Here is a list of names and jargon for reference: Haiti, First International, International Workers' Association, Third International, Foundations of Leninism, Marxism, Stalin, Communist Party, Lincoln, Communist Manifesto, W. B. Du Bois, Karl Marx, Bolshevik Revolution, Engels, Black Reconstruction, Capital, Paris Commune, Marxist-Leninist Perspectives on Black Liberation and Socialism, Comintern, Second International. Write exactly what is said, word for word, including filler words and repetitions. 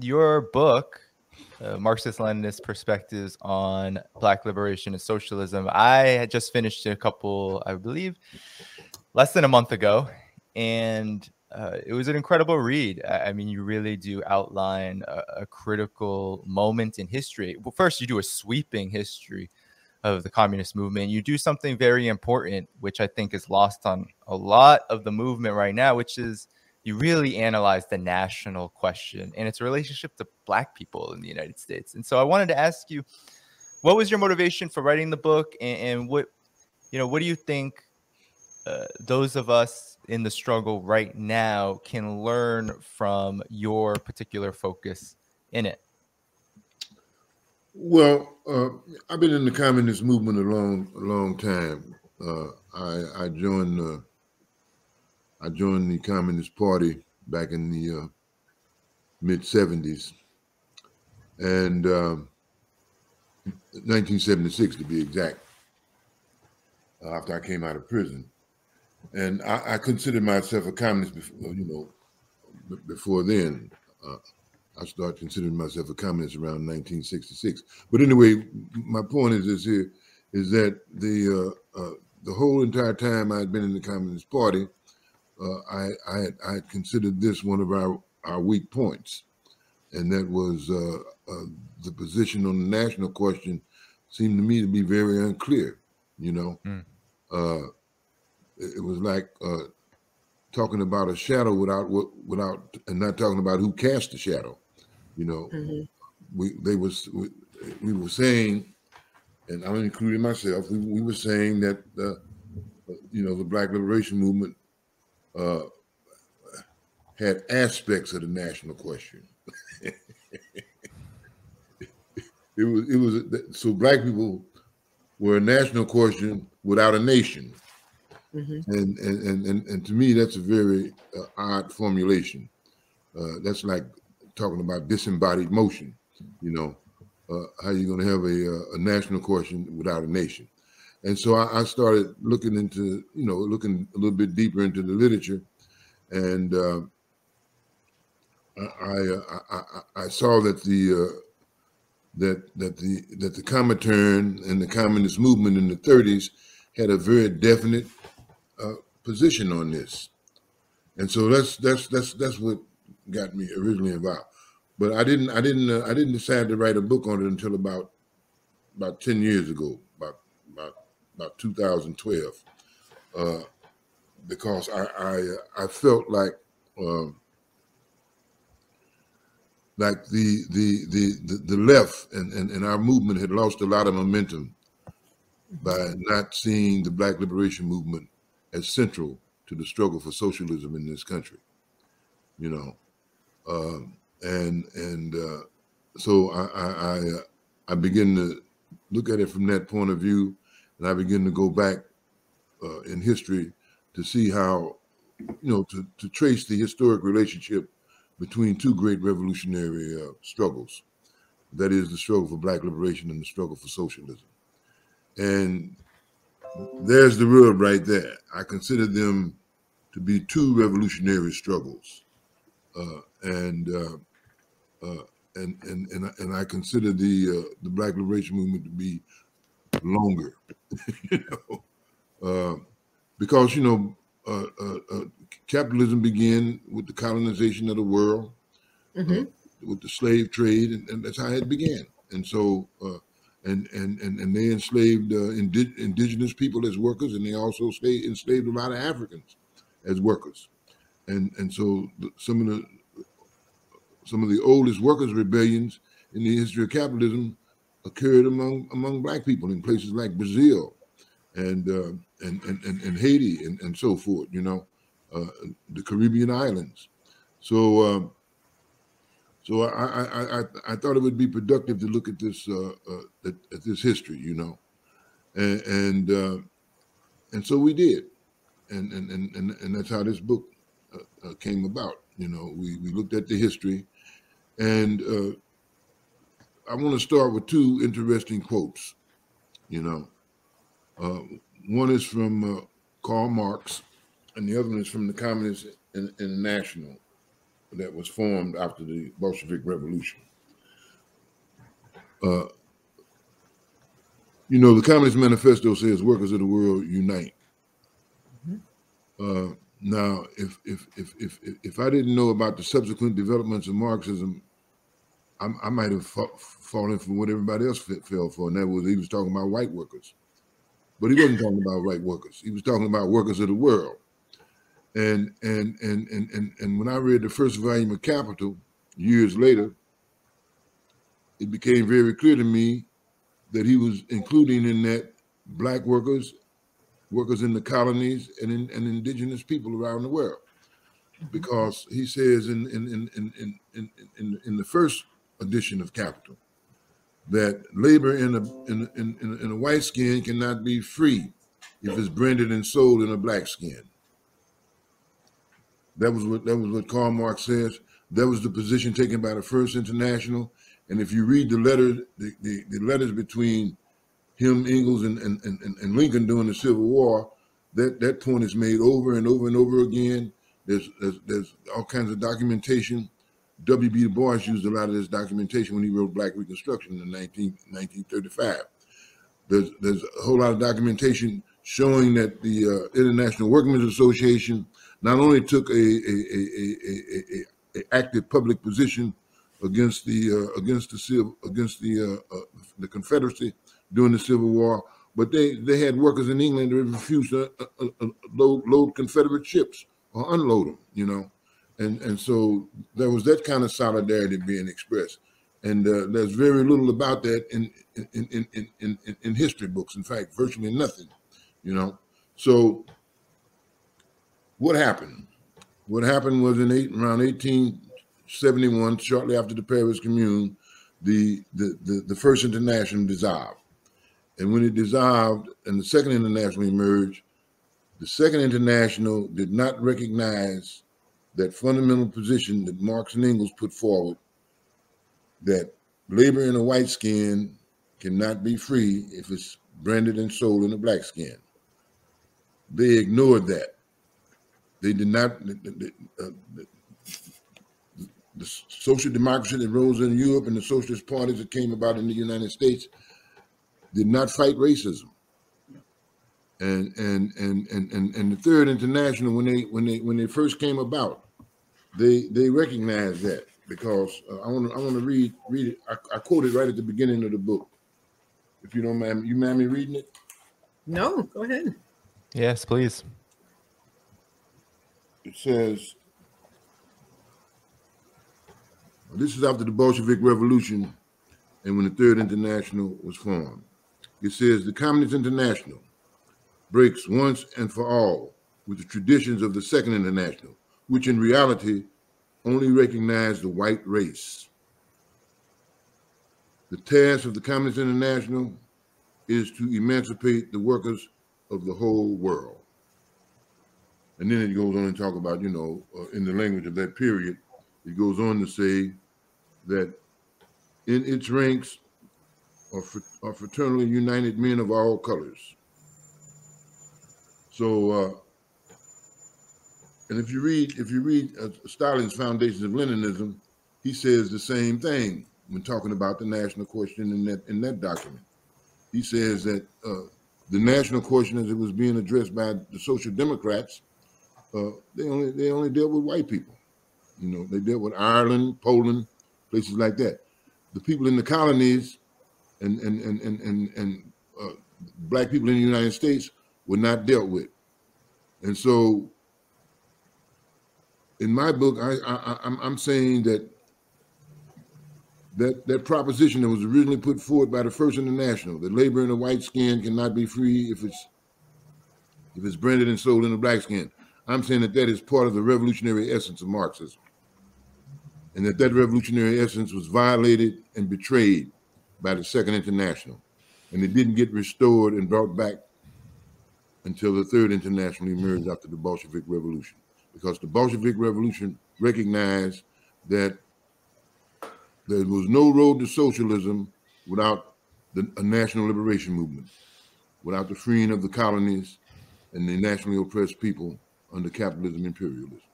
your book, uh, Marxist-Leninist Perspectives on Black Liberation and Socialism, I had just finished a couple, I believe, less than a month ago, and uh, it was an incredible read. I, I mean, you really do outline a, a critical moment in history. Well, first, you do a sweeping history of the communist movement. You do something very important, which I think is lost on a lot of the movement right now, which is you really analyze the national question and its relationship to Black people in the United States. And so I wanted to ask you, what was your motivation for writing the book? And, and what, you know, what do you think uh, those of us in the struggle right now can learn from your particular focus in it? Well, uh, I've been in the communist movement a long, a long time. Uh, I, I joined the, uh, I joined the Communist Party back in the uh, mid seventies, and uh, nineteen seventy-six to be exact. After I came out of prison, and I, I considered myself a communist before, you know, before then. Uh, I started considering myself a communist around nineteen sixty-six. But anyway, my point is this here, is that the uh, uh, the whole entire time I'd been in the Communist Party, uh, I, I, had, I had considered this one of our, our weak points. And that was uh, uh, the position on the national question seemed to me to be very unclear, you know. Mm. Uh, it, it was like... Uh, talking about a shadow without, without, and not talking about who cast the shadow. You know, mm-hmm. we they was we, we were saying, and I'm including myself. We, we were saying that the, you know, the Black Liberation Movement uh, had aspects of the national question. it was it was so Black people were a national question without a nation. Mm-hmm. and, and and and to me, that's a very uh, odd formulation. Uh, that's like talking about disembodied motion. You know, uh, how you going to have a, a national question without a nation? And so I, I started looking into, you know, looking a little bit deeper into the literature, and uh, I, I, I I saw that the uh, that that the that the Comintern and the communist movement in the thirties had a very definite Uh, position on this, and so that's that's that's that's what got me originally involved. But I didn't I didn't uh, I didn't decide to write a book on it until about about ten years ago, about about, about two thousand twelve, uh, because I I I felt like uh, like the the the the left and, and and our movement had lost a lot of momentum by not seeing the Black Liberation Movement as central to the struggle for socialism in this country, you know, uh, and and uh, so I I, I, I begin to look at it from that point of view, and I begin to go back uh, in history to see how, you know, to to trace the historic relationship between two great revolutionary uh, struggles, that is the struggle for Black liberation and the struggle for socialism, and. There's the rub right there. I consider them to be two revolutionary struggles, uh, and, uh, uh, and and and and I consider the uh, the Black Liberation Movement to be longer, you know, uh, because you know uh, uh, uh, capitalism began with the colonization of the world, mm-hmm. uh, with the slave trade, and, and that's how it began. And so. Uh, And, and and and they enslaved uh, indi indigenous people as workers, and they also stayed, enslaved a lot of Africans as workers, and and so the, some of the some of the oldest workers' rebellions in the history of capitalism occurred among among Black people in places like Brazil, and uh, and, and and and Haiti and and so forth, you know, uh, the Caribbean islands, so. Uh, So I, I I I thought it would be productive to look at this uh, uh, at, at this history, you know, and and, uh, and so we did, and and and and that's how this book uh, uh, came about. You know, we we looked at the history, and uh, I want to start with two interesting quotes. You know, uh, one is from uh, Karl Marx, and the other one is from the Communist International. that was formed after the Bolshevik Revolution. Uh, you know, the Communist Manifesto says workers of the world unite. Mm-hmm. uh, now, if, if, if, if, if I didn't know about the subsequent developments of Marxism, I, I might have fa fallen for what everybody else fell for, and that was he was talking about white workers. But he wasn't talking about white workers. He was talking about workers of the world. And and and and and and when I read the first volume of Capital years later, it became very clear to me that he was including in that black workers, workers in the colonies, and in, and indigenous people around the world, because he says in in in in in in, in the first edition of Capital that labor in a in in in a white skin cannot be free if it's branded and sold in a black skin. That was what that was what Karl Marx says. That was the position taken by the First International. And if you read the letters, the, the, the letters between him, Engels, and, and, and, and Lincoln during the Civil War, that, that point is made over and over and over again. There's, there's, there's all kinds of documentation. W. B. Du Bois used a lot of this documentation when he wrote Black Reconstruction in nineteen thirty-five. There's, there's a whole lot of documentation showing that the uh, International Workers' Association not only took a, a, a, a, a, a active public position against the uh, against the civil against the uh, uh, the Confederacy during the Civil War, but they they had workers in England that refused to uh, uh, load, load Confederate ships or unload them, you know, and and so there was that kind of solidarity being expressed, and uh, there's very little about that in in in in in, in history books. In fact, virtually nothing, you know. So what happened? What happened was in eight, around eighteen. seventy-one, shortly after the Paris Commune, the, the, the, the First International dissolved. And when it dissolved and the Second International emerged, the Second International did not recognize that fundamental position that Marx and Engels put forward, that labor in a white skin cannot be free if it's branded and sold in a black skin. They ignored that. They did not... Uh, The social democracy that rose in Europe and the socialist parties that came about in the United States did not fight racism. And and and and and, and the Third International, when they when they when they first came about, they they recognized that, because uh, I want to I want to read read it. I, I quote it right at the beginning of the book. If you don't mind, you mind me reading it? No, go ahead. Yes, please. It says. This is after the Bolshevik Revolution and when the Third International was formed. It says, the Communist International breaks once and for all with the traditions of the Second International, which in reality only recognized the white race. The task of the Communist International is to emancipate the workers of the whole world. And then it goes on and talk about, you know, uh, in the language of that period, it goes on to say that in its ranks are, fr are fraternally united men of all colors. So, uh, and if you read, if you read uh, Stalin's Foundations of Leninism, he says the same thing when talking about the national question in that in that document. He says that uh, the national question, as it was being addressed by the Social Democrats, uh, they only they only dealt with white people. You know, they dealt with Ireland, Poland, places like that. The people in the colonies and and and and and, and uh, black people in the United States were not dealt with. And so, in my book, I, I, I'm I'm saying that that that proposition that was originally put forward by the First International, that labor in a white skin cannot be free if it's if it's branded and sold in a black skin. I'm saying that that is part of the revolutionary essence of Marxism, and that that revolutionary essence was violated and betrayed by the Second International, and it didn't get restored and brought back until the Third International emerged after the Bolshevik Revolution, because the Bolshevik Revolution recognized that there was no road to socialism without the, a national liberation movement, without the freeing of the colonies and the nationally oppressed people under capitalism imperialism.